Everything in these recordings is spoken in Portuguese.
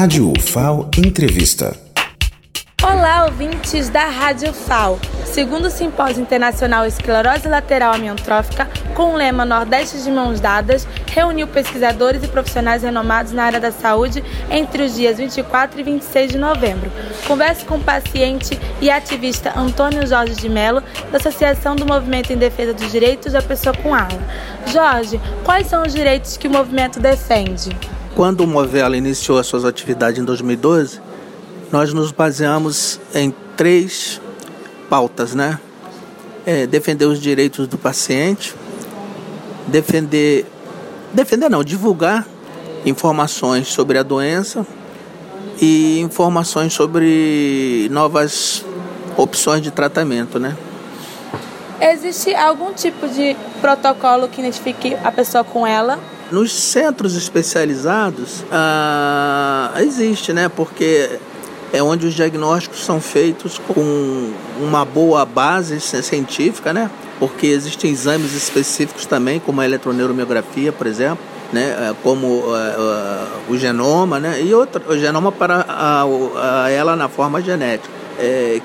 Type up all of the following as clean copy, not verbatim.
Rádio UFAL Entrevista. Olá, ouvintes da Rádio UFAL. Segundo Simpósio Internacional Esclerose Lateral Amiotrófica, com o lema Nordeste de Mãos Dadas, reuniu pesquisadores e profissionais renomados na área da saúde entre os dias 24 e 26 de novembro. Converse com o paciente e ativista Antônio Jorge de Mello, da Associação do Movimento em Defesa dos Direitos da Pessoa com Aula. Jorge, quais são os direitos que o movimento defende? Quando o Movela iniciou as suas atividades em 2012, nós nos baseamos em três pautas, né? Defender os direitos do paciente, divulgar informações sobre a doença e informações sobre novas opções de tratamento, né? Existe algum tipo de protocolo que identifique a pessoa com ela? Nos centros especializados existe, né? Porque é onde os diagnósticos são feitos com uma boa base científica, né? Porque existem exames específicos também, como a eletroneuromiografia, por exemplo, né? Como o genoma, né? E outro, o genoma para ela na forma genética,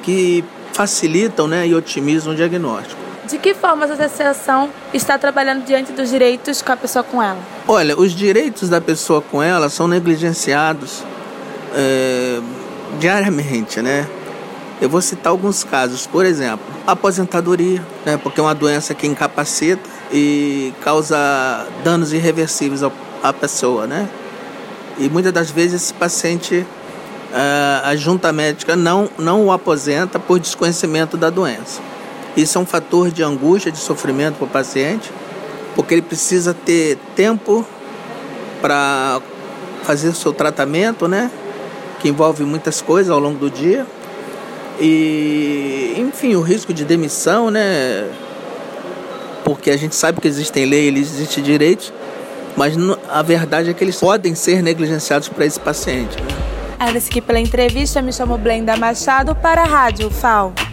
que facilitam, né? E otimizam o diagnóstico. De que forma essa associação está trabalhando diante dos direitos com a pessoa com ela? Olha, os direitos da pessoa com ela são negligenciados diariamente, né? Eu vou citar alguns casos, por exemplo, aposentadoria, né? Porque é uma doença que incapacita e causa danos irreversíveis à pessoa, né? E muitas das vezes esse paciente, a junta médica não o aposenta por desconhecimento da doença. Isso é um fator de angústia, de sofrimento para o paciente, porque ele precisa ter tempo para fazer o seu tratamento, né? Que envolve muitas coisas ao longo do dia. E, enfim, o risco de demissão, né? Porque a gente sabe que existem leis, existem direitos, mas a verdade é que eles podem ser negligenciados para esse paciente. Agradeço aqui pela entrevista. Me chamo Blenda Machado para a Rádio UFAL.